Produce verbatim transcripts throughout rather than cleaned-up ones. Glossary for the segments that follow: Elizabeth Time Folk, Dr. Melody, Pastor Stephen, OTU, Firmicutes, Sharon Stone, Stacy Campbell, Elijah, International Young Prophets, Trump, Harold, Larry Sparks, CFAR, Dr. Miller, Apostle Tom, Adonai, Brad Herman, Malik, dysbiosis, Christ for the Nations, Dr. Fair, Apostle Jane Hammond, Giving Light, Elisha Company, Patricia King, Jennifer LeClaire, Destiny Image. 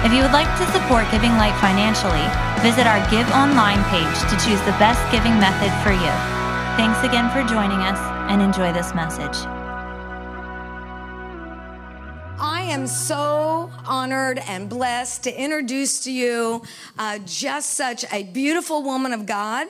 If you would like to support Giving Light financially, visit our Give Online page to choose the best giving method for you. Thanks again for joining us, and enjoy this message. I am so honored and blessed to introduce to you uh, just such a beautiful woman of God,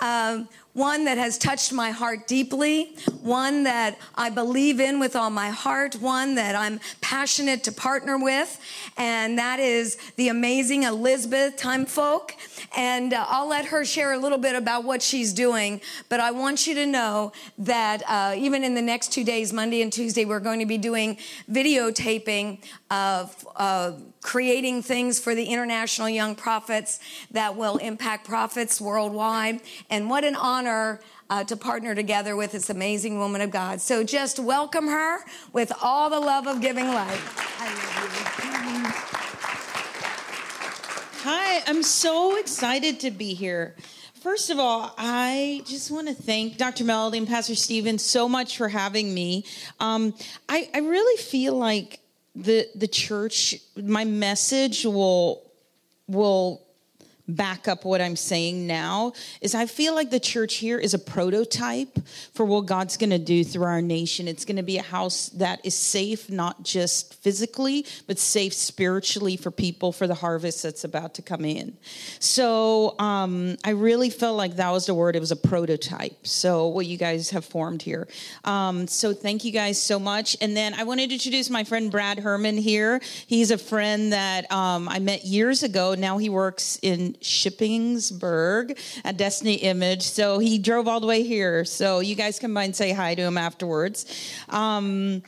uh, one that has touched my heart deeply, one that I believe in with all my heart, one that I'm passionate to partner with, and that is the amazing Elizabeth Time Folk. And uh, I'll let her share a little bit about what she's doing, but I want you to know that uh, even in the next two days, Monday and Tuesday, we're going to be doing videotaping of uh, creating things for the International Young Prophets that will impact prophets worldwide. And what an honor uh, to partner together with this amazing woman of God. So just welcome her with all the love of Giving Life. I love you. Hi, I'm so excited to be here. First of all, I just want to thank Doctor Melody and Pastor Stephen so much for having me. Um, I, I really feel like the the church, my message will will back up what I'm saying now, is I feel like the church here is a prototype for what God's going to do through our nation. It's going to be a house that is safe, not just physically, but safe spiritually for people for the harvest that's about to come in. So um, I really felt like that was the word. It was a prototype. So what you guys have formed here. Um, so thank you guys so much. And then I wanted to introduce my friend Brad Herman here. He's a friend that um, I met years ago. Now he works in Shippensburg at Destiny Image. So he drove all the way here. So you guys come by and say hi to him afterwards. Um,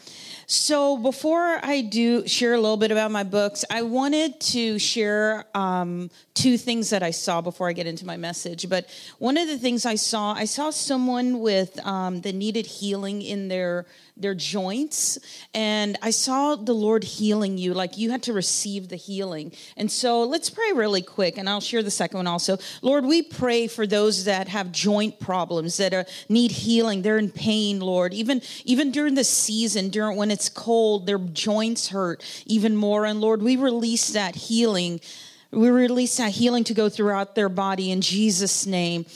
so before I do share a little bit about my books, I wanted to share um, two things that I saw before I get into my message. But one of the things I saw, I saw someone with um, that needed healing in their their joints. And I saw the Lord healing you, like you had to receive the healing. And so let's pray really quick, and I'll share the second one also. Lord, we pray for those that have joint problems, that are, need healing. They're in pain, Lord. Even, even during the season, during when it's cold, their joints hurt even more. And Lord, we release that healing. We release that healing to go throughout their body in Jesus' name.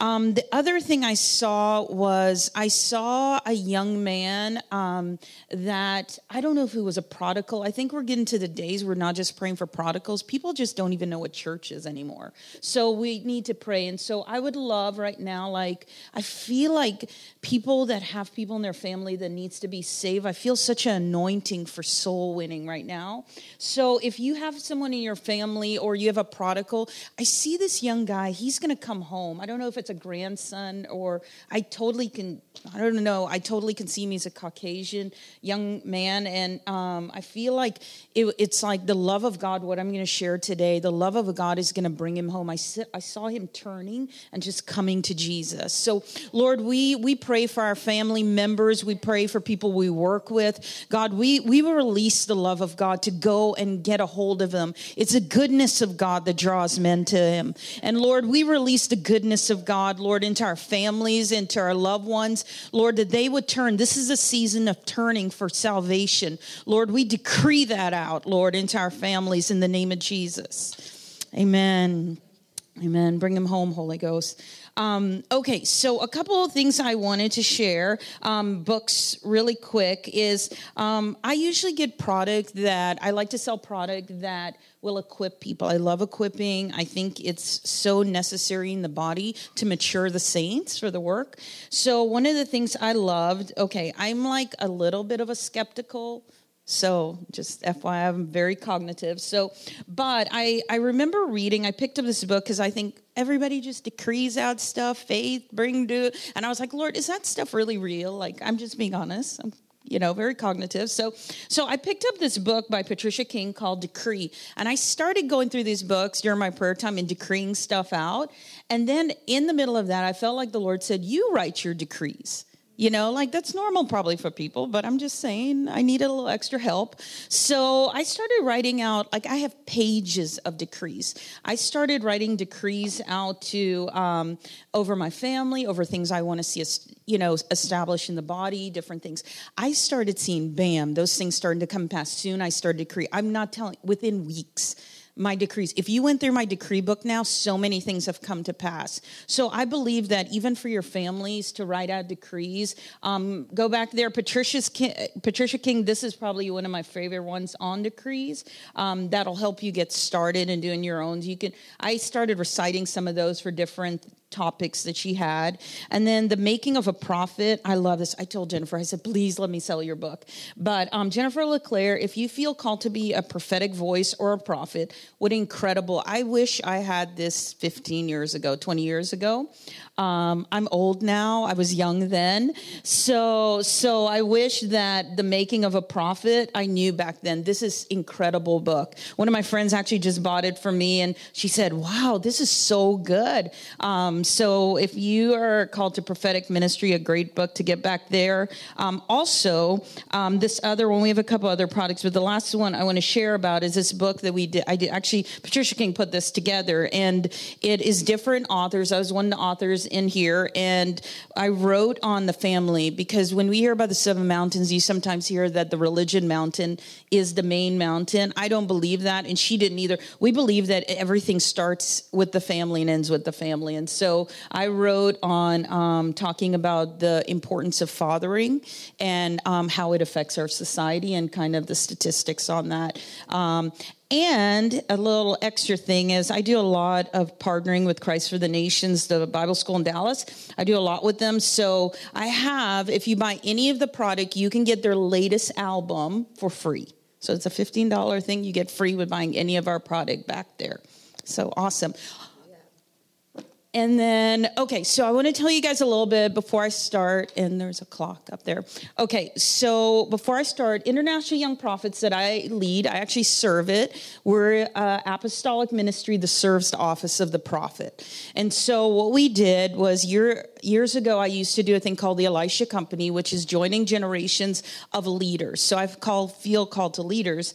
Um, the other thing I saw was I saw a young man um, that, I don't know if he was a prodigal. I think we're getting to the days we're not just praying for prodigals. People just don't even know what church is anymore. So we need to pray. And so I would love right now, like, I feel like people that have people in their family that needs to be saved, I feel such an anointing for soul winning right now. So if you have someone in your family, or you have a prodigal, I see this young guy, he's going to come home. I don't know if it's a grandson or I totally can, I don't know, I totally can see him. He's a Caucasian young man, and um, I feel like it, it's like the love of God, what I'm going to share today, the love of God is going to bring him home. I, I saw him turning and just coming to Jesus. So, Lord, we we pray for our family members. We pray for people we work with. God, we, we will release the love of God to go and get a hold of them. It's a goodness of God that draws men to him. And Lord, we release the goodness of God, Lord, into our families, into our loved ones, Lord, that they would turn. This is a season of turning for salvation. Lord, we decree that out, Lord, into our families in the name of Jesus. Amen. Amen. Bring them home, Holy Ghost. Um, okay, so a couple of things I wanted to share, um, books really quick, is um, I usually get product that, I like to sell product that will equip people. I love equipping. I think it's so necessary in the body to mature the saints for the work. So one of the things I loved, okay, I'm like a little bit of a skeptical. So just F Y I, I'm very cognitive. So, but I, I remember reading, I picked up this book because I think everybody just decrees out stuff, faith, bring, do. And I was like, Lord, is that stuff really real? Like, I'm just being honest. I'm you know, very cognitive. So so I picked up this book by Patricia King called Decree. And I started going through these books during my prayer time and decreeing stuff out. And then in the middle of that, I felt like the Lord said, you write your decrees. You know, like that's normal probably for people, but I'm just saying I needed a little extra help. So I started writing out, like I have pages of decrees. I started writing decrees out to um, over my family, over things I want to see, you know, established in the body, different things. I started seeing, bam, those things starting to come past soon. I started decree. I'm not telling, within weeks. My decrees. If you went through my decree book now, so many things have come to pass. So I believe that even for your families to write out decrees, um, go back there. Patricia's King, Patricia King, this is probably one of my favorite ones on decrees. Um, that'll help you get started and doing your own. You can. I started reciting some of those for different topics that she had. And then the making of a prophet. I love this. I told Jennifer, I said, please let me sell your book. But um, Jennifer LeClaire, if you feel called to be a prophetic voice or a prophet, what incredible. I wish I had this fifteen years ago, twenty years ago. Um, I'm old now. I was young then. So, so I wish that the making of a prophet, I knew back then. This is incredible book. One of my friends actually just bought it for me. And she said, wow, this is so good. Um, So if you are called to prophetic ministry, a great book to get back there. Um, also, um, this other one, we have a couple other products, but the last one I want to share about is this book that we did. I did actually, Patricia King put this together, and it is different authors. I was one of the authors in here, and I wrote on the family, because when we hear about the seven mountains, you sometimes hear that the religion mountain is the main mountain. I don't believe that, and she didn't either. We believe that everything starts with the family and ends with the family, and so So I wrote on um, talking about the importance of fathering and um, how it affects our society and kind of the statistics on that. Um, And a little extra thing is I do a lot of partnering with Christ for the Nations, the Bible school in Dallas. I do a lot with them. So I have, if you buy any of the product, you can get their latest album for free. So it's a fifteen dollars thing you get free with buying any of our product back there. So awesome. And then, okay, so I want to tell you guys a little bit before I start, and there's a clock up there. Okay, so before I start, International Young Prophets that I lead, I actually serve it. We're uh, apostolic ministry that serves the office of the prophet. And so what we did was year, years ago, I used to do a thing called the Elisha Company, which is joining generations of leaders. So I feel called to leaders.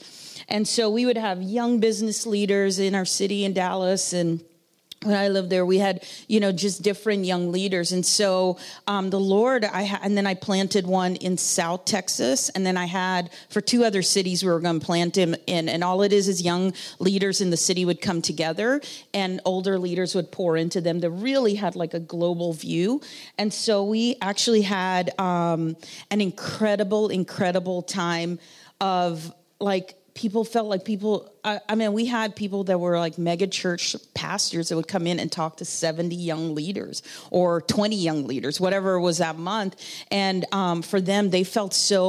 And so we would have young business leaders in our city in Dallas, and when I lived there, we had, you know, just different young leaders. And so um, the Lord, I ha- and then I planted one in South Texas. And then I had for two other cities we were going to plant him in. And all it is is young leaders in the city would come together and older leaders would pour into them that really had like a global view. And so we actually had um, an incredible, incredible time of like, people felt like people, I, I mean, we had people that were like mega church pastors that would come in and talk to seventy young leaders or twenty young leaders, whatever it was that month. And um, for them, they felt so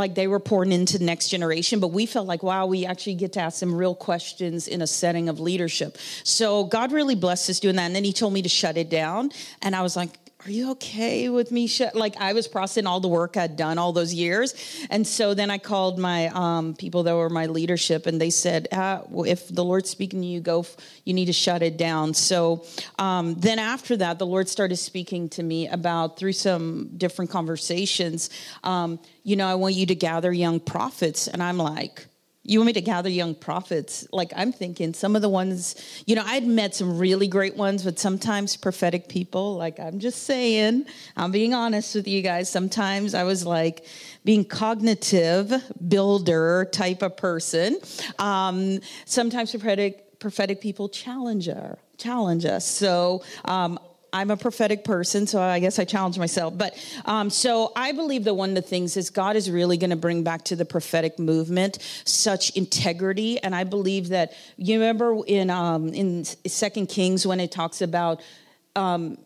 like they were pouring into the next generation. But we felt like, wow, we actually get to ask them real questions in a setting of leadership. So God really blessed us doing that. And then he told me to shut it down. And I was like, are you okay with me? Like I was processing all the work I'd done all those years. And so then I called my um, people that were my leadership, and they said, ah, well, if the Lord's speaking to you, go, f- you need to shut it down. So um, then after that, the Lord started speaking to me about through some different conversations, um, you know, I want you to gather young prophets. And I'm like, you want me to gather young prophets? Like I'm thinking some of the ones, you know, I'd met some really great ones, but sometimes prophetic people, like I'm just saying, I'm being honest with you guys. Sometimes I was like being cognitive builder type of person. Um, sometimes prophetic, prophetic people challenge her, challenge us. So, um, I'm a prophetic person, so I guess I challenge myself. But um, so I believe that one of the things is God is really going to bring back to the prophetic movement such integrity. And I believe that, you remember in um, in Second Kings when it talks about um,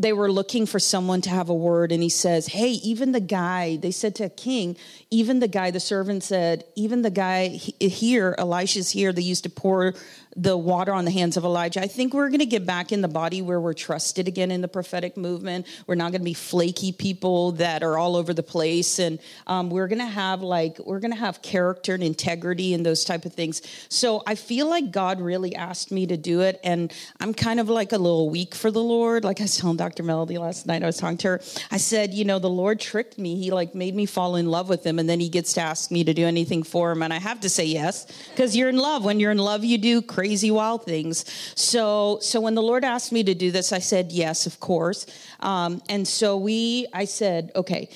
they were looking for someone to have a word, and he says, hey, even the guy, they said to a king, even the guy, the servant said, even the guy he, here, Elisha's here, they used to pour the water on the hands of Elijah. I think we're going to get back in the body where we're trusted again in the prophetic movement. We're not going to be flaky people that are all over the place. And um, we're going to have like, we're going to have character and integrity and those type of things. So I feel like God really asked me to do it. And I'm kind of like a little weak for the Lord. Like I was telling Doctor Melody last night, I was talking to her. I said, you know, the Lord tricked me. He like made me fall in love with him. And then he gets to ask me to do anything for him. And I have to say yes, because you're in love. When you're in love, you do crazy. Crazy wild things. So, so when the Lord asked me to do this, I said, yes, of course. Um, and so we, I said, okay,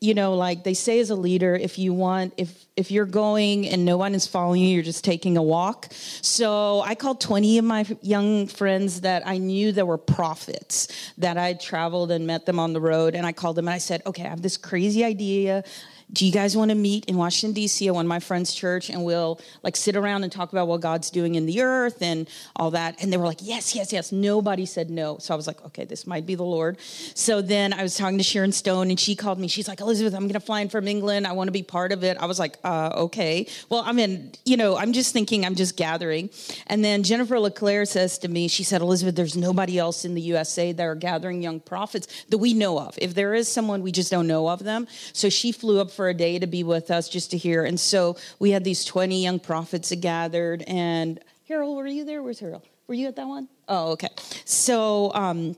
you know, like they say as a leader, if you want, if, if you're going and no one is following you, you're just taking a walk. So I called twenty of my young friends that I knew that were prophets that I traveled and met them on the road. And I called them and I said, okay, I have this crazy idea. Do you guys want to meet in Washington, D C at one of my friend's church and we'll like sit around and talk about what God's doing in the earth and all that? And they were like, yes, yes, yes. Nobody said no. So I was like, okay, this might be the Lord. So then I was talking to Sharon Stone and she called me. She's like, Elizabeth, I'm going to fly in from England. I want to be part of it. I was like, uh, okay. Well, I'm in, you know, I'm just thinking, I'm just gathering. And then Jennifer LeClaire says to me, she said, Elizabeth, there's nobody else in the U S A that are gathering young prophets that we know of. If there is someone, we just don't know of them. So she flew up for a day to be with us just to hear. And so we had these twenty young prophets gathered. And Harold, were you there? Where's Harold? Were you at that one? Oh, okay. So, um,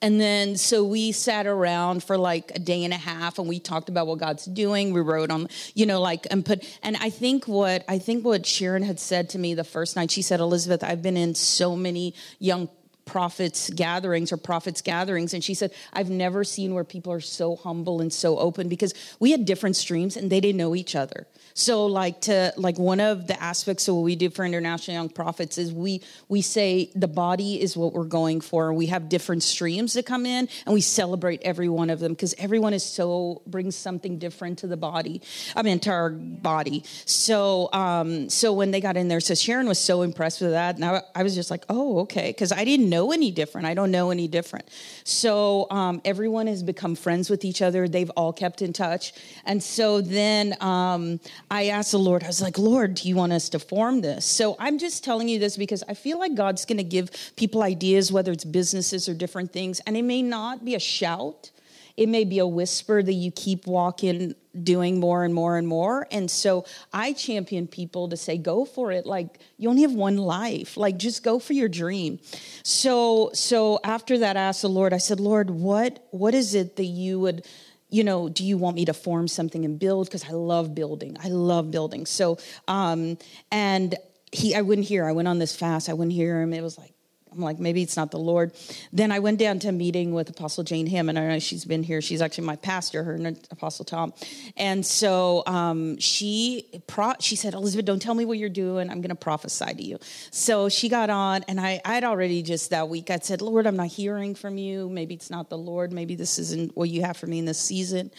and then, so we sat around for like a day and a half and we talked about what God's doing. We wrote on, you know, like, and put, and I think what, I think what Sharon had said to me the first night, she said, Elizabeth, I've been in so many young prophets gatherings or prophets gatherings. And she said, I've never seen where people are so humble and so open, because we had different streams and they didn't know each other. So like to like one of the aspects of what we do for International Young Prophets is we we say the body is what we're going for. We have different streams that come in and we celebrate every one of them because everyone is so brings something different to the body. I mean to our body. So um, so when they got in there, so Sharon was so impressed with that. And I, I was just like, oh, okay, because I didn't know any different. I don't know any different. So um, everyone has become friends with each other. They've all kept in touch. And so then um I asked the Lord, I was like, Lord, do you want us to form this? So I'm just telling you this because I feel like God's going to give people ideas, whether it's businesses or different things. And it may not be a shout. It may be a whisper that you keep walking, doing more and more and more. And so I champion people to say, go for it. Like you only have one life, like just go for your dream. So, so after that, I asked the Lord, I said, Lord, what, what is it that you would, you know, do you want me to form something and build? Because I love building. I love building. So, um, and he, I wouldn't hear, I went on this fast. I wouldn't hear him. It was like, I'm like, maybe it's not the Lord. Then I went down to a meeting with Apostle Jane Hammond. I know she's been here. She's actually my pastor, her and Apostle Tom. And so um, she pro- she said, Elizabeth, don't tell me what you're doing. I'm going to prophesy to you. So she got on, and I had already just that week, I said, Lord, I'm not hearing from you. Maybe it's not the Lord. Maybe this isn't what you have for me in this season.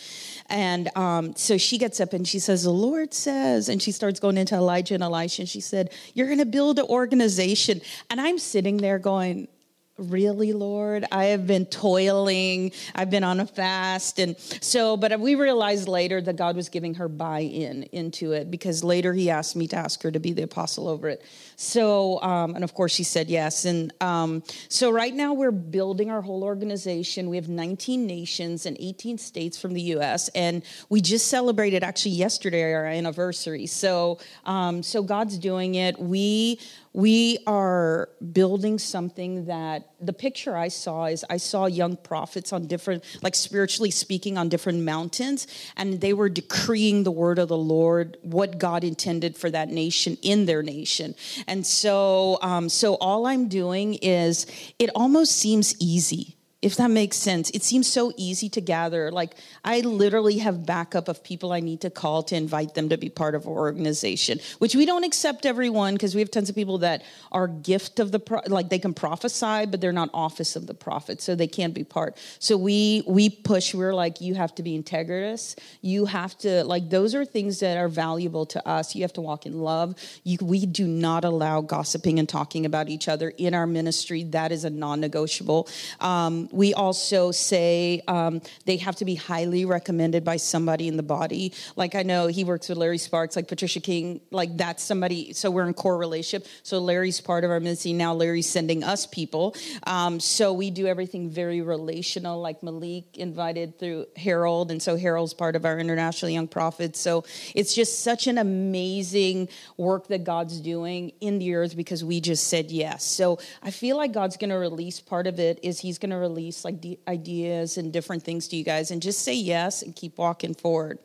And um, so she gets up, and she says, the Lord says, and she starts going into Elijah and Elisha, and she said, you're going to build an organization. And I'm sitting there going, really, Lord? I have been toiling. I've been on a fast. And so, but we realized later that God was giving her buy-in into it, because later he asked me to ask her to be the apostle over it. So, um, and of course she said yes. And um, so right now we're building our whole organization. We have nineteen nations and eighteen states from the U S And we just celebrated actually yesterday our anniversary. So, um, so God's doing it. We We are building something that the picture I saw is I saw young prophets on different, like spiritually speaking, on different mountains, and they were decreeing the word of the Lord, what God intended for that nation in their nation. And so, um, so all I'm doing is it almost seems easy, if that makes sense. It seems so easy to gather. Like I literally have backup of people I need to call to invite them to be part of our organization, which we don't accept everyone, because we have tons of people that are gift of the, pro- like they can prophesy, but they're not office of the prophet. So they can't be part. So we, we push, we're like, you have to be integritous. You have to like, those are things that are valuable to us. You have to walk in love. You, we do not allow gossiping and talking about each other in our ministry. That is a non-negotiable. Um, we also say um, they have to be highly recommended by somebody in the body. Like I know he works with Larry Sparks, like Patricia King, like that's somebody. So we're in core relationship. So Larry's part of our ministry now. Larry's sending us people. Um, so we do everything very relational, like Malik invited through Harold. And so Harold's part of our International Young Prophets. So it's just such an amazing work that God's doing in the earth because we just said yes. So I feel like God's going to release part of it is he's going to release like the ideas and different things to you guys and just say yes and keep walking forward.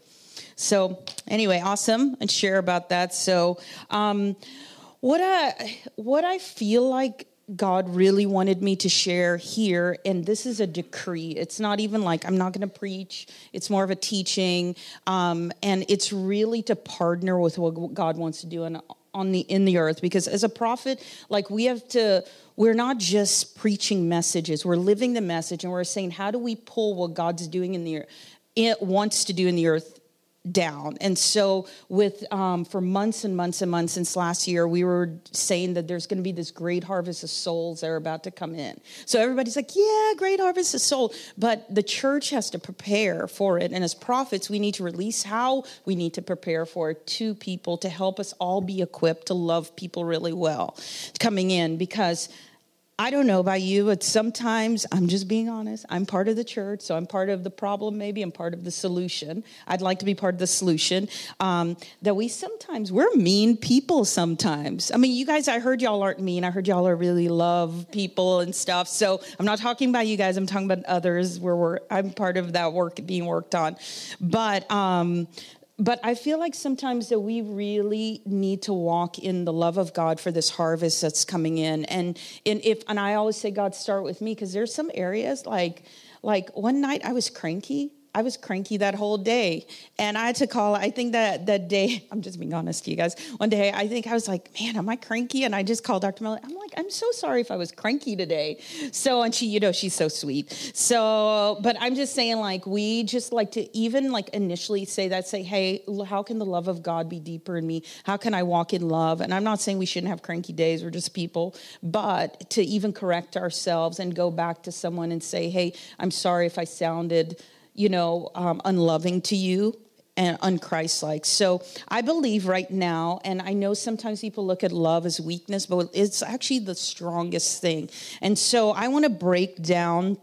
So anyway, awesome. And share about that. So um, what I, what I feel like God really wanted me to share here, and this is a decree. It's not even like I'm not going to preach. It's more of a teaching, um, and it's really to partner with what God wants to do on, on the in the earth. Because as a prophet, like we have to, we're not just preaching messages. We're living the message, and we're saying, how do we pull what God's doing in the it wants to do in the earth down? And so with um, for months and months and months since last year, we were saying that there's going to be this great harvest of souls that are about to come in. So everybody's like, yeah, great harvest of soul. But the church has to prepare for it. And as prophets, we need to release how we need to prepare for it to people to help us all be equipped to love people really well coming in. Because I don't know about you, but sometimes, I'm just being honest, I'm part of the church, so I'm part of the problem maybe, I'm part of the solution. I'd like to be part of the solution. Um, that we sometimes, we're mean people sometimes. I mean, you guys, I heard y'all aren't mean. I heard y'all are really love people and stuff. So I'm not talking about you guys, I'm talking about others where we're, I'm part of that work being worked on. But um But I feel like sometimes that we really need to walk in the love of God for this harvest that's coming in. And, and if, and I always say, God, start with me, because there's some areas like, like one night I was cranky. I was cranky that whole day. And I had to call, I think that that day, I'm just being honest to you guys. One day, I think I was like, man, am I cranky? And I just called Doctor Miller. I'm like, I'm so sorry if I was cranky today. So, and she, you know, she's so sweet. So, but I'm just saying, like, we just like to even like initially say that, say, hey, how can the love of God be deeper in me? How can I walk in love? And I'm not saying we shouldn't have cranky days. We're just people. But to even correct ourselves and go back to someone and say, hey, I'm sorry if I sounded you know, um, unloving to you and unchristlike. So I believe right now, and I know sometimes people look at love as weakness, but it's actually the strongest thing. And so I want to break down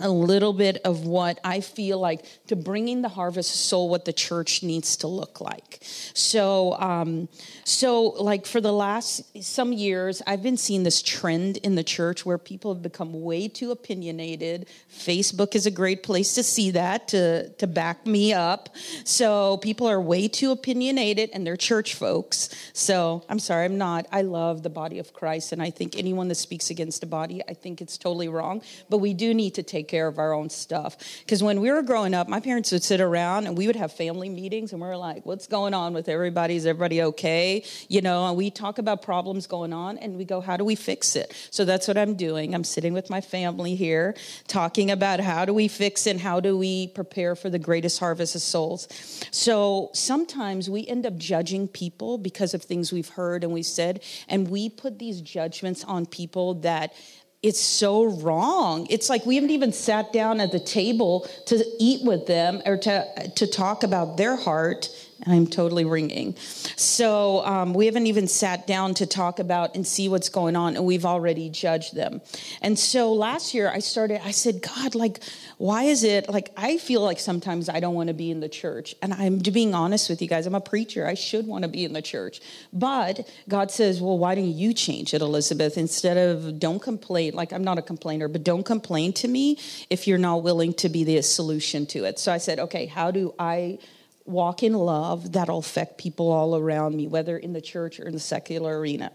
a little bit of what I feel like to bring in the harvest of soul, what the church needs to look like. So, um, so like for the last some years, I've been seeing this trend in the church where people have become way too opinionated. Facebook is a great place to see that, to, to back me up. So people are way too opinionated and they're church folks. So I'm sorry, I'm not. I love the body of Christ. And I think anyone that speaks against the body, I think it's totally wrong, but we do need to take care of our own stuff. Because when we were growing up, my parents would sit around and we would have family meetings and we were like, what's going on with everybody? Is everybody okay? You know, and we talk about problems going on and we go, how do we fix it? So that's what I'm doing. I'm sitting with my family here talking about how do we fix and how do we prepare for the greatest harvest of souls. So sometimes we end up judging people because of things we've heard and we've said, and we put these judgments on people that it's so wrong. It's like we haven't even sat down at the table to eat with them or to, to talk about their heart. I'm totally ringing. So um, we haven't even sat down to talk about and see what's going on, and we've already judged them. And so last year I started, I said, God, like, why is it, like, I feel like sometimes I don't want to be in the church. And I'm being honest with you guys, I'm a preacher. I should want to be in the church. But God says, well, why don't you change it, Elizabeth? Instead of don't complain, like, I'm not a complainer, but don't complain to me if you're not willing to be the solution to it. So I said, okay, how do I walk in love that'll affect people all around me, whether in the church or in the secular arena?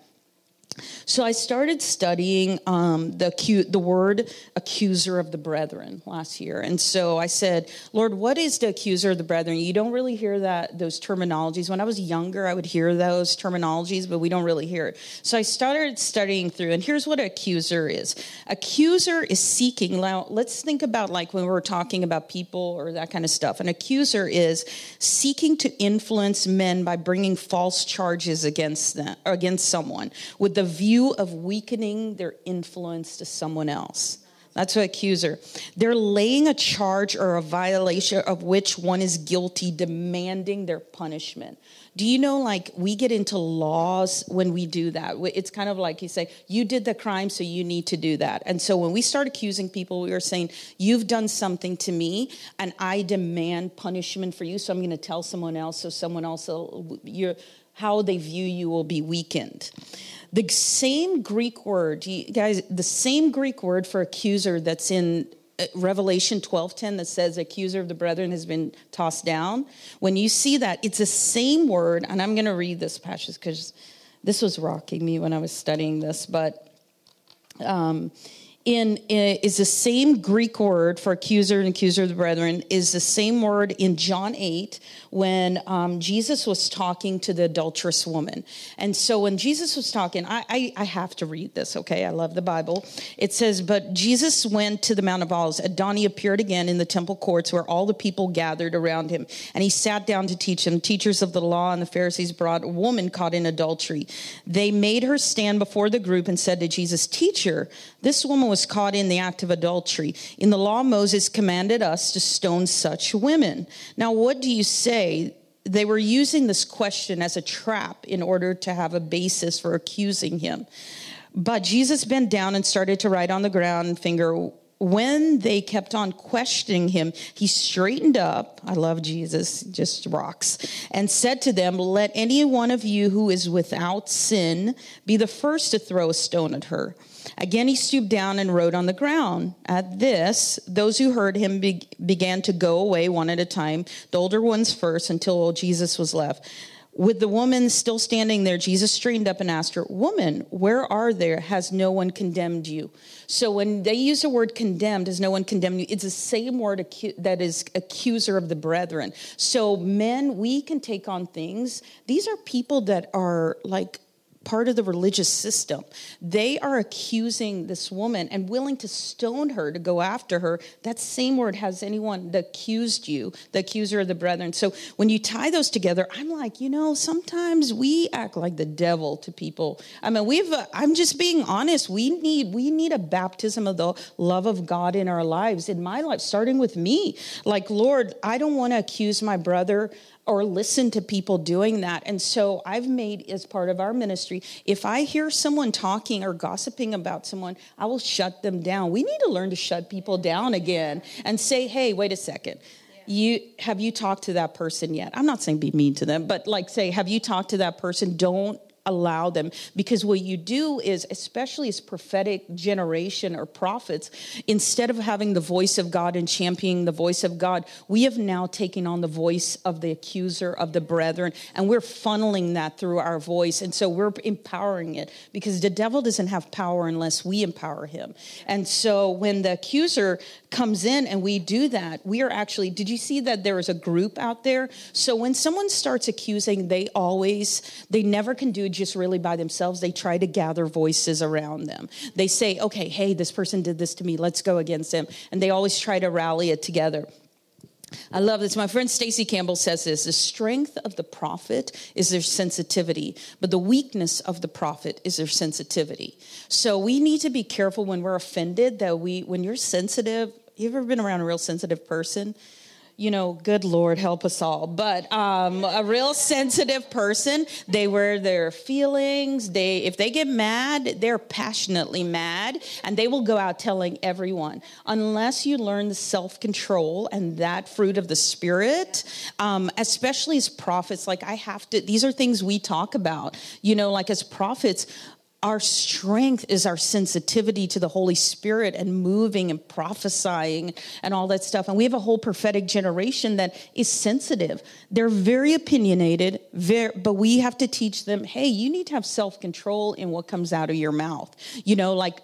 So I started studying um, the acu- the word accuser of the brethren last year. And so I said, Lord, what is the accuser of the brethren? You don't really hear that those terminologies. When I was younger, I would hear those terminologies, but we don't really hear it. So I started studying through, and here's what an accuser is. Accuser is seeking. Now, let's think about like when we're talking about people or that kind of stuff. An accuser is seeking to influence men by bringing false charges against them, or against someone with the view of weakening their influence to someone else. That's an accuser. They're laying a charge or a violation of which one is guilty, demanding their punishment. Do you know, like, we get into laws when we do that. It's kind of like you say, you did the crime, so you need to do that. And so when we start accusing people, we are saying, you've done something to me, and I demand punishment for you, so I'm going to tell someone else, so someone else, will, you're, how they view you will be weakened. The same Greek word, you guys, the same Greek word for accuser that's in Revelation twelve ten that says accuser of the brethren has been tossed down. When you see that, it's the same word, and I'm going to read this passage because this was rocking me when I was studying this, but um, in, in is the same Greek word for accuser and accuser of the brethren is the same word in John eight when um, Jesus was talking to the adulterous woman. And so when Jesus was talking, I, I, I have to read this, okay? I love the Bible. It says, but Jesus went to the Mount of Olives. Adonai appeared again in the temple courts where all the people gathered around him. And he sat down to teach them. Teachers of the law and the Pharisees brought a woman caught in adultery. They made her stand before the group and said to Jesus, "Teacher, this woman was caught in the act of adultery. In the law, Moses commanded us to stone such women. Now, what do you say?" They were using this question as a trap in order to have a basis for accusing him. But Jesus bent down and started to write on the ground, finger. When they kept on questioning him, he straightened up. I love Jesus, just rocks, and said to them, "Let any one of you who is without sin be the first to throw a stone at her." Again, he stooped down and wrote on the ground. At this, those who heard him be- began to go away one at a time, the older ones first, until old Jesus was left. With the woman still standing there, Jesus straightened up and asked her, "Woman, where are there? Has no one condemned you?" So when they use the word condemned, has no one condemned you? It's the same word acu- that is accuser of the brethren. So men, we can take on things. These are people that are like part of the religious system. They are accusing this woman and willing to stone her, to go after her. That same word has anyone that accused you, the accuser of the brethren. So when you tie those together, I'm like, you know, sometimes we act like the devil to people. I mean, we've, uh, I'm just being honest. We need, we need a baptism of the love of God in our lives, in my life, starting with me. Like, Lord, I don't want to accuse my brother or listen to people doing that. And so I've made, as part of our ministry, if I hear someone talking or gossiping about someone, I will shut them down. We need to learn to shut people down again and say, hey, wait a second. You have you talked to that person yet? I'm not saying be mean to them, but like say, have you talked to that person? Don't allow them, because what you do is, especially as prophetic generation or prophets, instead of having the voice of God and championing the voice of God, we have now taken on the voice of the accuser of the brethren, and we're funneling that through our voice, and so we're empowering it, because the devil doesn't have power unless we empower him. And so when the accuser comes in and we do that, we are actually, did you see that there is a group out there? So when someone starts accusing, they always, they never can do it just really by themselves. They try to gather voices around them. They say, okay, hey, this person did this to me. Let's go against them. And they always try to rally it together. I love this. My friend Stacy Campbell says this: the strength of the prophet is their sensitivity, but the weakness of the prophet is their sensitivity. So we need to be careful when we're offended that we, when you're sensitive, you ever been around a real sensitive person? You know, good Lord, help us all. But um, a real sensitive person, they wear their feelings. They, if they get mad, they're passionately mad, and they will go out telling everyone. Unless you learn the self-control and that fruit of the Spirit, um, especially as prophets, like I have to, these are things we talk about, you know, like as prophets, our strength is our sensitivity to the Holy Spirit and moving and prophesying and all that stuff. And we have a whole prophetic generation that is sensitive. They're very opinionated, very, but we have to teach them, hey, you need to have self-control in what comes out of your mouth. You know, like,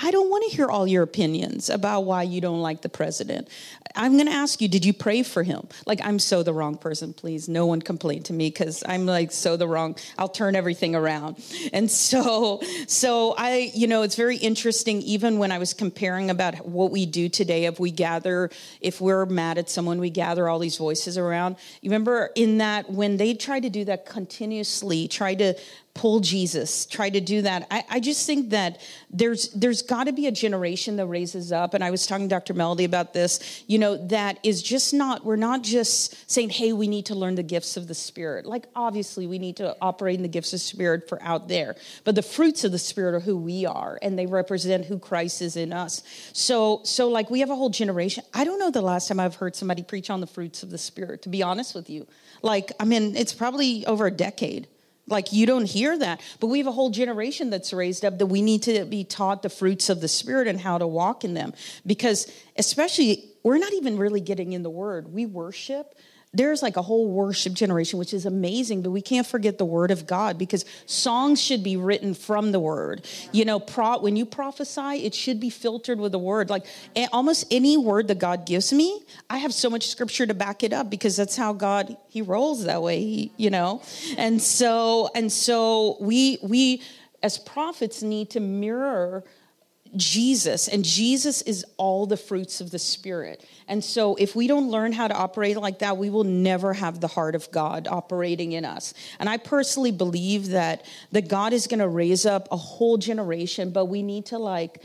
I don't want to hear all your opinions about why you don't like the president. I'm going to ask you, did you pray for him? Like, I'm so the wrong person, please. No one complain to me, because I'm like so the wrong. I'll turn everything around. And so, so I, you know, it's very interesting, even when I was comparing about what we do today, if we gather, if we're mad at someone, we gather all these voices around. You remember in that, when they try to do that continuously, try to pull Jesus, try to do that. I, I just think that there's there's got to be a generation that raises up. And I was talking to Doctor Melody about this, you know, that is just not, we're not just saying, hey, we need to learn the gifts of the Spirit. Like, obviously, we need to operate in the gifts of the Spirit for out there. But the fruits of the Spirit are who we are, and they represent who Christ is in us. So, so like, we have a whole generation. I don't know the last time I've heard somebody preach on the fruits of the Spirit, to be honest with you. Like, I mean, it's probably over a decade. Like, you don't hear that, but we have a whole generation that's raised up that we need to be taught the fruits of the Spirit and how to walk in them, because especially we're not even really getting in the Word. We worship. There's like a whole worship generation, which is amazing, but we can't forget the Word of God, because songs should be written from the Word. You know, pro- when you prophesy, it should be filtered with the Word. Like, almost any word that God gives me, I have so much scripture to back it up, because that's how God, he rolls that way, he, you know? And so, and so we, we as prophets need to mirror Jesus, and Jesus is all the fruits of the Spirit. And so if we don't learn how to operate like that, we will never have the heart of God operating in us. And I personally believe that that God is going to raise up a whole generation, but we need to like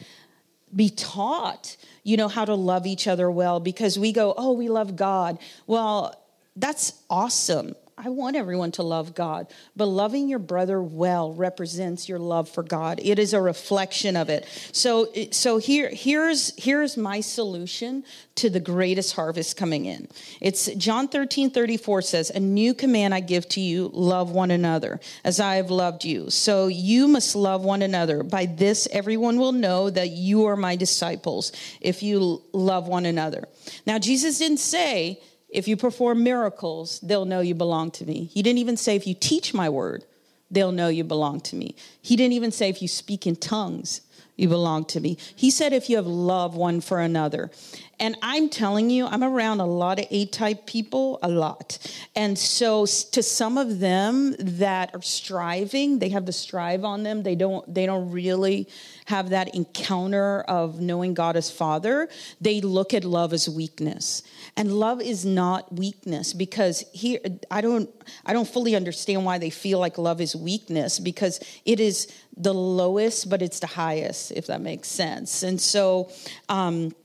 be taught, you know, how to love each other well, because we go, oh, we love God. Well, that's awesome. I want everyone to love God, but loving your brother well represents your love for God. It is a reflection of it. So, so here, here's, here's my solution to the greatest harvest coming in. It's John thirteen thirty-four says, a new command I give to you, love one another as I have loved you. So you must love one another. By this, everyone will know that you are my disciples, if you love one another. Now, Jesus didn't say, if you perform miracles, they'll know you belong to me. He didn't even say, if you teach my word, they'll know you belong to me. He didn't even say, if you speak in tongues, you belong to me. He said, if you have love one for another. And I'm telling you, I'm around a lot of A-type people, a lot. And so to some of them that are striving, they have the strive on them. They don't, they don't really have that encounter of knowing God as Father. They look at love as weakness. And love is not weakness, because here I don't I don't fully understand why they feel like love is weakness, because it is the lowest, but it's the highest, if that makes sense. And so um,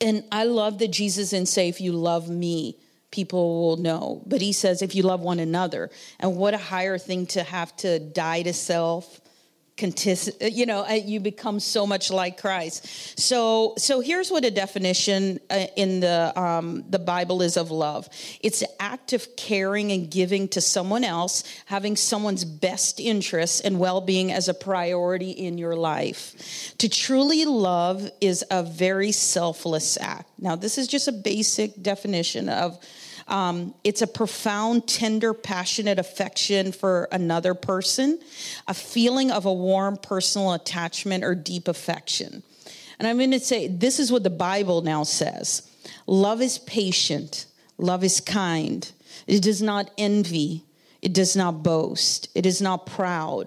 and I love that Jesus didn't say, if you love me, people will know. But he says, if you love one another. And what a higher thing to have to die to self. You know, you become so much like Christ. So, so here's what a definition in the um, the Bible is of love. It's the act of caring and giving to someone else, having someone's best interests and well-being as a priority in your life. To truly love is a very selfless act. Now, this is just a basic definition of Um, it's a profound, tender, passionate affection for another person, a feeling of a warm personal attachment or deep affection. And I'm going to say, this is what the Bible now says. Love is patient. Love is kind. It does not envy. It does not boast. It is not proud.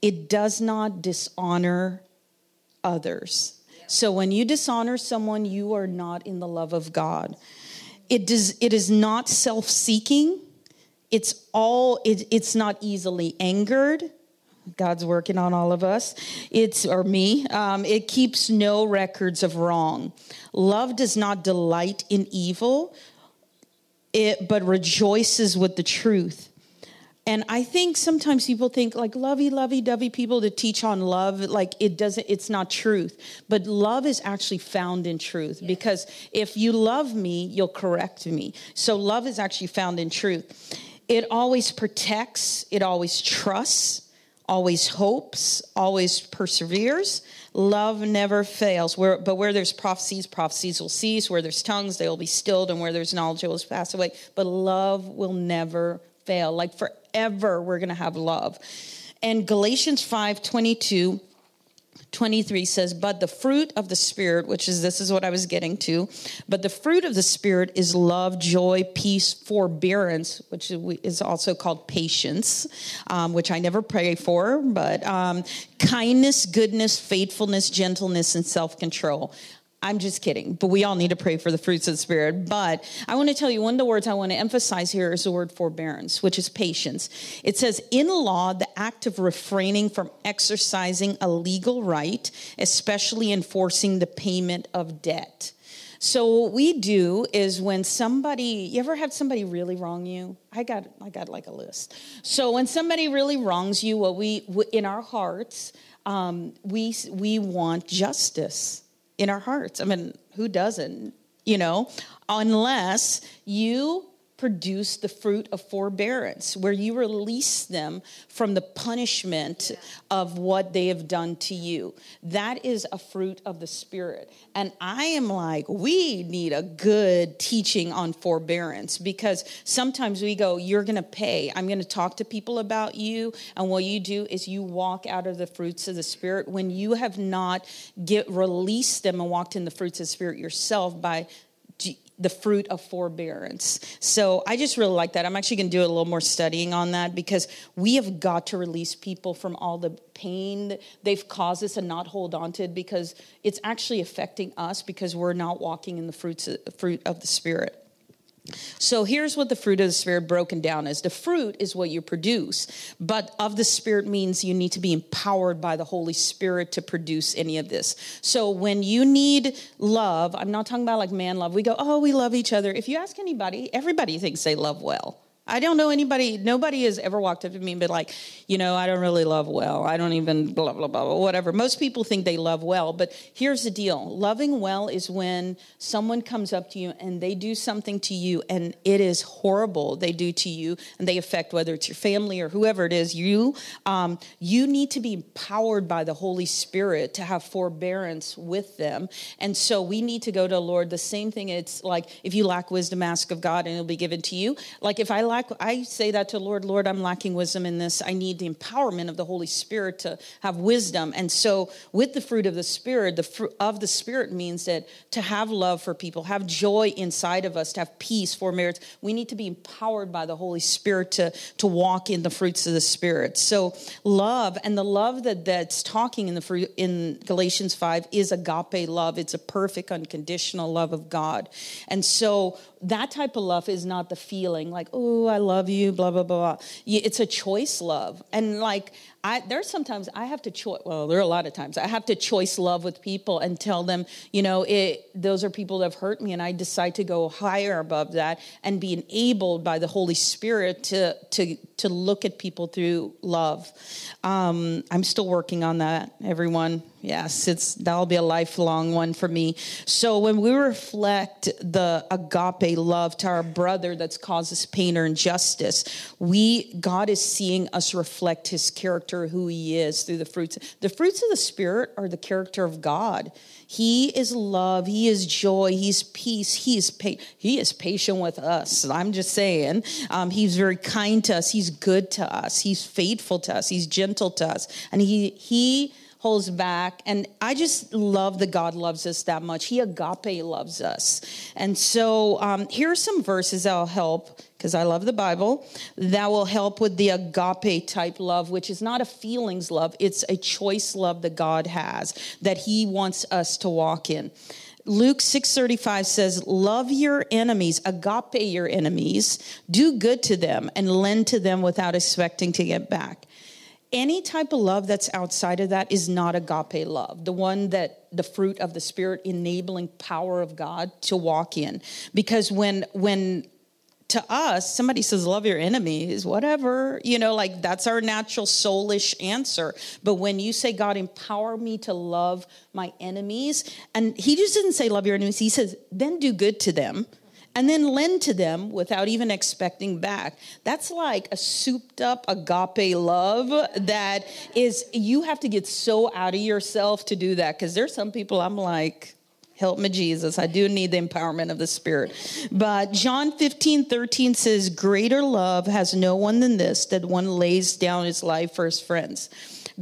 It does not dishonor others. So when you dishonor someone, you are not in the love of God. It does. It is not self-seeking. It's all. It, it's not easily angered. God's working on all of us. It's or me. Um, it keeps no records of wrong. Love does not delight in evil, it but rejoices with the truth. And I think sometimes people think like lovey, lovey, dovey people to teach on love. Like it doesn't, it's not truth, but love is actually found in truth, yes. Because if you love me, you'll correct me. So love is actually found in truth. It always protects. It always trusts, always hopes, always perseveres. Love never fails. Where, but where there's prophecies, prophecies will cease. Where there's tongues, they will be stilled. And where there's knowledge, it will pass away. But love will never fail. Like forever. Ever we're going to have love. And Galatians five twenty-two, twenty-three says, but the fruit of the Spirit, which is, this is what I was getting to, but the fruit of the Spirit is love, joy, peace, forbearance, which is also called patience, um, which I never pray for, but um, kindness, goodness, faithfulness, gentleness, and self-control. I'm just kidding, but we all need to pray for the fruits of the Spirit. But I want to tell you, one of the words I want to emphasize here is the word forbearance, which is patience. It says, in law, the act of refraining from exercising a legal right, especially enforcing the payment of debt. So what we do is when somebody, you ever had somebody really wrong you? I got, I got like a list. So when somebody really wrongs you, what we, in our hearts, um, we we want justice. In our hearts. I mean, who doesn't, you know, unless you produce the fruit of forbearance, where you release them from the punishment yeah. of what they have done to you. That is a fruit of the Spirit. And I am like, we need a good teaching on forbearance, because sometimes we go, you're going to pay. I'm going to talk to people about you. And what you do is you walk out of the fruits of the Spirit when you have not get released them and walked in the fruits of the Spirit yourself by the fruit of forbearance. So I just really like that. I'm actually going to do a little more studying on that, because we have got to release people from all the pain they've caused us and not hold on to it, because it's actually affecting us because we're not walking in the fruits of, fruit of the Spirit. So here's what the fruit of the Spirit broken down is. The fruit is what you produce, but of the Spirit means you need to be empowered by the Holy Spirit to produce any of this. So when you need love, I'm not talking about like man love. We go, oh, we love each other. If you ask anybody, everybody thinks they love well. I don't know anybody, nobody has ever walked up to me and been like, you know, I don't really love well. I don't even blah, blah, blah, blah, whatever. Most people think they love well, but here's the deal. Loving well is when someone comes up to you and they do something to you and it is horrible they do to you, and they affect whether it's your family or whoever it is, you. Um, you need to be empowered by the Holy Spirit to have forbearance with them. And so we need to go to the Lord. The same thing, it's like, if you lack wisdom, ask of God and it'll be given to you. Like if I I say that to the Lord, Lord, I'm lacking wisdom in this. I need the empowerment of the Holy Spirit to have wisdom. And so with the fruit of the Spirit, the fruit of the Spirit means that to have love for people, have joy inside of us, to have peace for marriage, we need to be empowered by the Holy Spirit to, to walk in the fruits of the Spirit. So love, and the love that, that's talking in the fruit, in Galatians five is agape love. It's a perfect, unconditional love of God. And so that type of love is not the feeling like, oh, I love you, blah, blah, blah, blah. It's a choice love. And like, I, there's sometimes I have to choice, well, there are a lot of times I have to choice love with people and tell them, you know, it, those are people that have hurt me, and I decide to go higher above that and be enabled by the Holy Spirit to to to look at people through love. Um, I'm still working on that, everyone. Yes, it's that'll be a lifelong one for me. So when we reflect the agape love to our brother that's caused us pain or injustice, we God is seeing us reflect His character, who He is, through the fruits. The fruits of the Spirit are the character of God. He is love. He is joy. He's peace. He is pa- He is patient with us. I'm just saying. Um, he's very kind to us. He's good to us. He's faithful to us. He's gentle to us. And he he holds back. And I just love that God loves us that much. He agape loves us. And so um, here are some verses that will help, because I love the Bible, that will help with the agape type love, which is not a feelings love. It's a choice love that God has, that He wants us to walk in. Luke six thirty-five says, love your enemies, agape your enemies, do good to them, and lend to them without expecting to get back. Any type of love that's outside of that is not agape love, the one that the fruit of the Spirit enabling power of God to walk in. Because when when to us, somebody says, love your enemies, whatever, you know, like that's our natural soulish answer. But when you say, God, empower me to love my enemies, and He just didn't say love your enemies. He says, then do good to them. And then lend to them without even expecting back. That's like a souped up agape love that is, you have to get so out of yourself to do that. Because there's some people I'm like, help me, Jesus. I do need the empowerment of the Spirit. But John fifteen thirteen says, greater love has no one than this, that one lays down his life for his friends.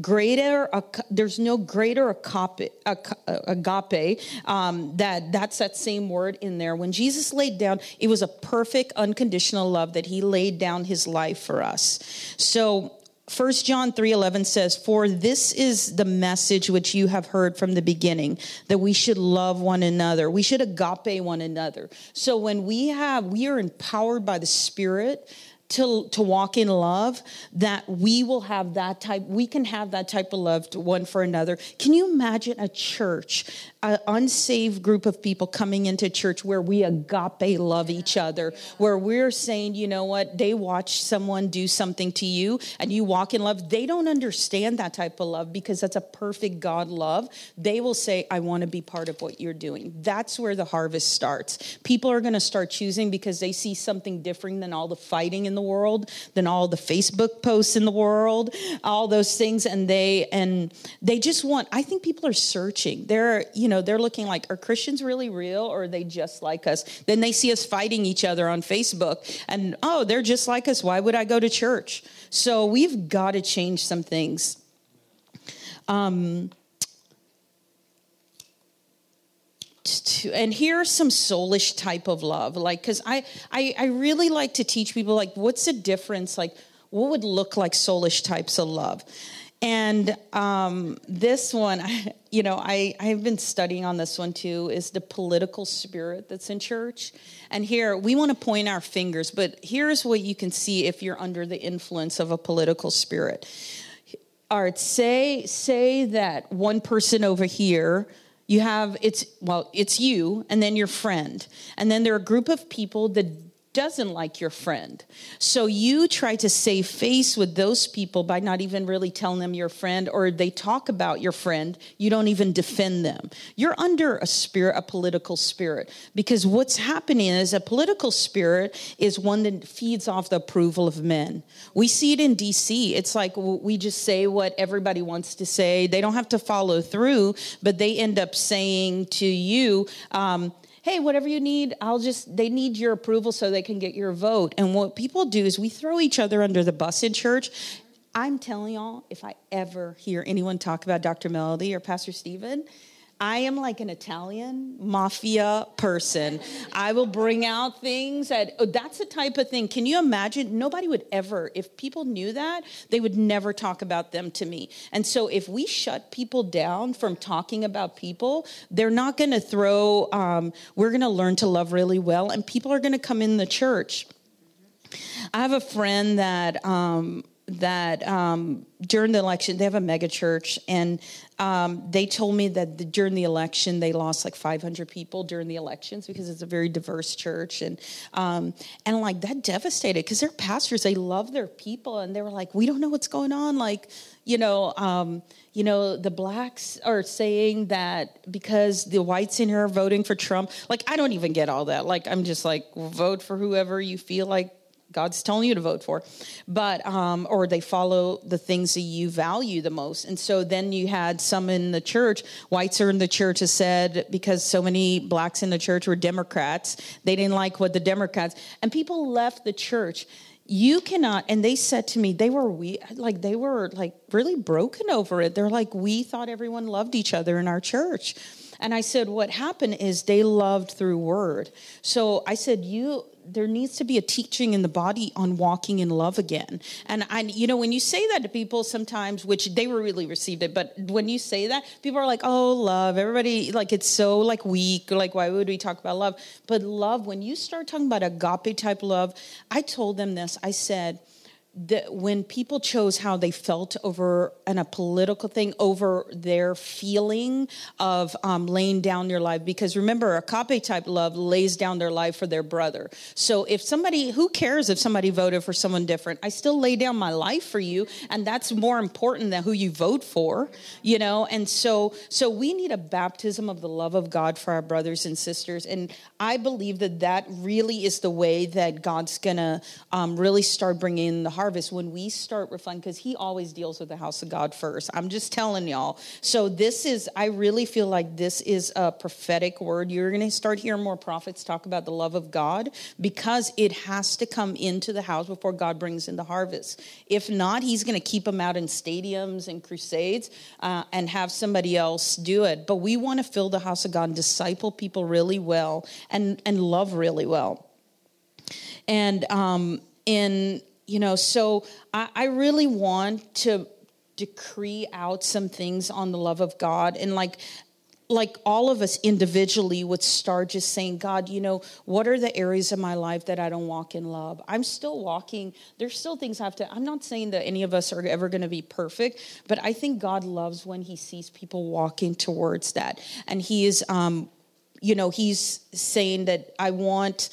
Greater, uh, there's no greater agape, uh, agape um, that that's that same word in there. When Jesus laid down, it was a perfect, unconditional love that He laid down His life for us. So First John three eleven says, for this is the message which you have heard from the beginning, that we should love one another. We should agape one another. So when we have, we are empowered by the Spirit to to walk in love, that we will have that type, we can have that type of love to one for another. Can you imagine a church, an unsaved group of people coming into church where we agape love each other, where we're saying, you know what, they watch someone do something to you and you walk in love. They don't understand that type of love because that's a perfect God love. They will say, I want to be part of what you're doing. That's where the harvest starts. People are going to start choosing because they see something different than all the fighting in the world, than all the Facebook posts in the world, all those things. And they, and they just want, I think people are searching. They're, you know, they're looking like, are Christians really real, or are they just like us? Then they see us fighting each other on Facebook, and, oh, they're just like us. Why would I go to church? So we've got to change some things. Um, To, and here are some soulish type of love, like, because I, I I really like to teach people, like, what's the difference, like what would look like soulish types of love. And um, this one, I, you know, I, I've been studying on this one too, is the political spirit that's in church. And here, we want to point our fingers, but here's what you can see if you're under the influence of a political spirit. All right, say say that one person over here, you have, it's, well, it's you, and then your friend. And then there are a group of people that doesn't like your friend. So you try to save face with those people by not even really telling them you're a friend, or they talk about your friend. You don't even defend them. You're under a spirit, a political spirit, because what's happening is a political spirit is one that feeds off the approval of men. We see it in D C. It's like we just say what everybody wants to say. They don't have to follow through, but they end up saying to you, um, hey, whatever you need, I'll just, they need your approval so they can get your vote. And what people do is we throw each other under the bus in church. I'm telling y'all, if I ever hear anyone talk about Doctor Melody or Pastor Stephen, I am like an Italian mafia person. I will bring out things that, oh, that's the type of thing. Can you imagine? Nobody would ever, if people knew that, they would never talk about them to me. And so if we shut people down from talking about people, they're not going to throw, um, we're going to learn to love really well, and people are going to come in the church. I have a friend that, um, that um, during the election, they have a mega church, and um, they told me that the, during the election, they lost like five hundred people during the elections because it's a very diverse church. And, um, and like that devastated, because their pastors, they love their people. And they were like, we don't know what's going on. Like, you know, um, you know, the blacks are saying that because the whites in here are voting for Trump. Like, I don't even get all that. Like, I'm just like, vote for whoever you feel like God's telling you to vote for, but, um, or they follow the things that you value the most. And so then you had some in the church, whites are in the church, has said, because so many blacks in the church were Democrats, they didn't like what the Democrats, and people left the church. You cannot, and they said to me, they were, we like, they were like really broken over it. They're like, we thought everyone loved each other in our church. And I said, what happened is they loved through word. So I said, you, there needs to be a teaching in the body on walking in love again. And, I, you know, when you say that to people sometimes, which they were really received it, but when you say that, people are like, oh, love, everybody, like, it's so, like, weak, like, why would we talk about love? But love, when you start talking about agape-type love, I told them this, I said, that when people chose how they felt over and a political thing over their feeling of um, laying down your life, because remember, agape type love lays down their life for their brother. So if somebody, who cares if somebody voted for someone different? I still lay down my life for you, and that's more important than who you vote for, you know. And so, so we need a baptism of the love of God for our brothers and sisters, and I believe that that really is the way that God's gonna um, really start bringing in the harvest, when we start reflecting, because he always deals with the house of God first. I'm just telling y'all. So this is, I really feel like this is a prophetic word. You're going to start hearing more prophets talk about the love of God, because it has to come into the house before God brings in the harvest. If not, he's going to keep them out in stadiums and crusades uh, and have somebody else do it. But we want to fill the house of God and disciple people really well and, and love really well. And um, in You know, so I, I really want to decree out some things on the love of God. And like, like all of us individually would start just saying, God, you know, what are the areas of my life that I don't walk in love? I'm still walking. There's still things I have to, I'm not saying that any of us are ever going to be perfect, but I think God loves when he sees people walking towards that. And he is, um, you know, he's saying that I want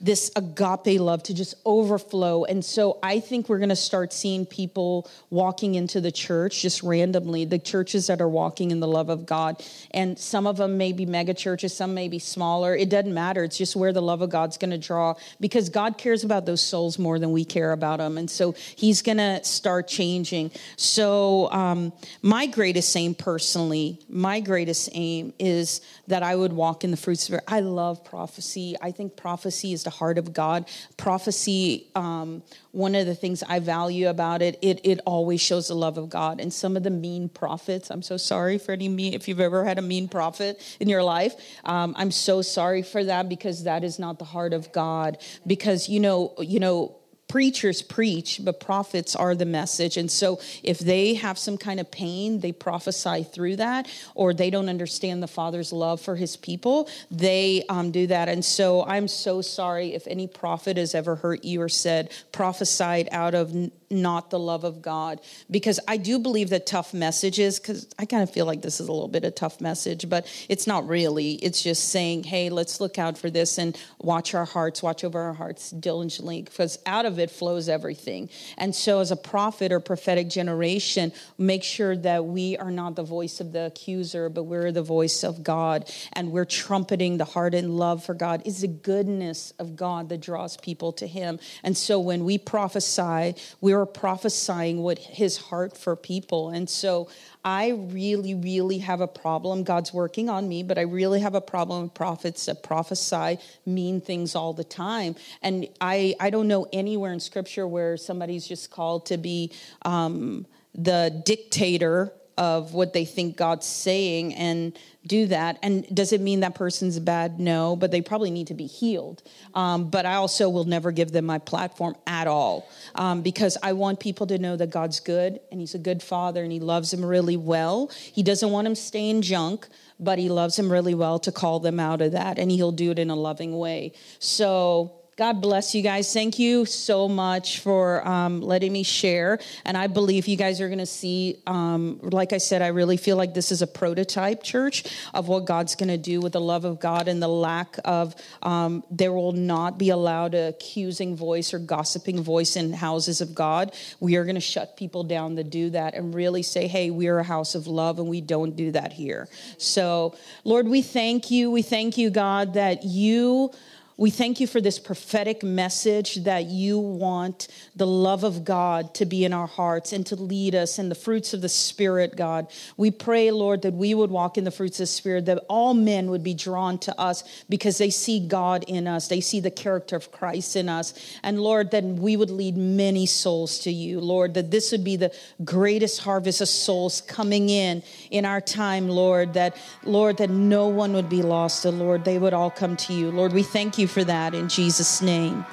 this agape love to just overflow. And so I think we're going to start seeing people walking into the church just randomly, the churches that are walking in the love of God. And some of them may be mega churches, some may be smaller. It doesn't matter. It's just where the love of God's going to draw, because God cares about those souls more than we care about them. And so he's going to start changing. So um, my greatest aim personally, my greatest aim is that I would walk in the fruits of it. I love prophecy. I think prophecy is the heart of God. Prophecy, um, one of the things I value about it, it it always shows the love of God. And some of the mean prophets, I'm so sorry for any mean, if you've ever had a mean prophet in your life, um, I'm so sorry for that, because that is not the heart of God. Because, you know, you know, preachers preach, but prophets are the message. And so if they have some kind of pain, they prophesy through that, or they don't understand the Father's love for his people, they um, do that. And so I'm so sorry if any prophet has ever hurt you or said, prophesied out of n- not the love of God, because I do believe that tough messages, because I kind of feel like this is a little bit of tough message, but it's not really. It's just saying, hey, let's look out for this and watch our hearts, watch over our hearts diligently, because out of it, it flows everything. And so as a prophet or prophetic generation, make sure that we are not the voice of the accuser, but we're the voice of God. And we're trumpeting the heart and love for God. It's the goodness of God that draws people to him. And so when we prophesy, we are prophesying what his heart for people. And so I really, really have a problem. God's working on me, but I really have a problem with prophets that prophesy mean things all the time. And I, I don't know anywhere in Scripture where somebody's just called to be um, the dictator of what they think God's saying and do that. And does it mean that person's bad? No, but they probably need to be healed. Um, but I also will never give them my platform at all, um, because I want people to know that God's good and he's a good father and he loves them really well. He doesn't want them staying junk, but he loves them really well to call them out of that, and he'll do it in a loving way. So God bless you guys. Thank you so much for um, letting me share. And I believe you guys are going to see, um, like I said, I really feel like this is a prototype church of what God's going to do with the love of God and the lack of, um, there will not be allowed an accusing voice or gossiping voice in houses of God. We are going to shut people down that do that and really say, hey, we are a house of love and we don't do that here. So, Lord, we thank you. We thank you, God, that you... We thank you for this prophetic message that you want the love of God to be in our hearts and to lead us in the fruits of the Spirit, God. We pray, Lord, that we would walk in the fruits of the Spirit, that all men would be drawn to us because they see God in us. They see the character of Christ in us. And Lord, that we would lead many souls to you, Lord, that this would be the greatest harvest of souls coming in in our time, Lord, that, Lord, that no one would be lost, and Lord, they would all come to you. Lord, we thank you for that in Jesus' name.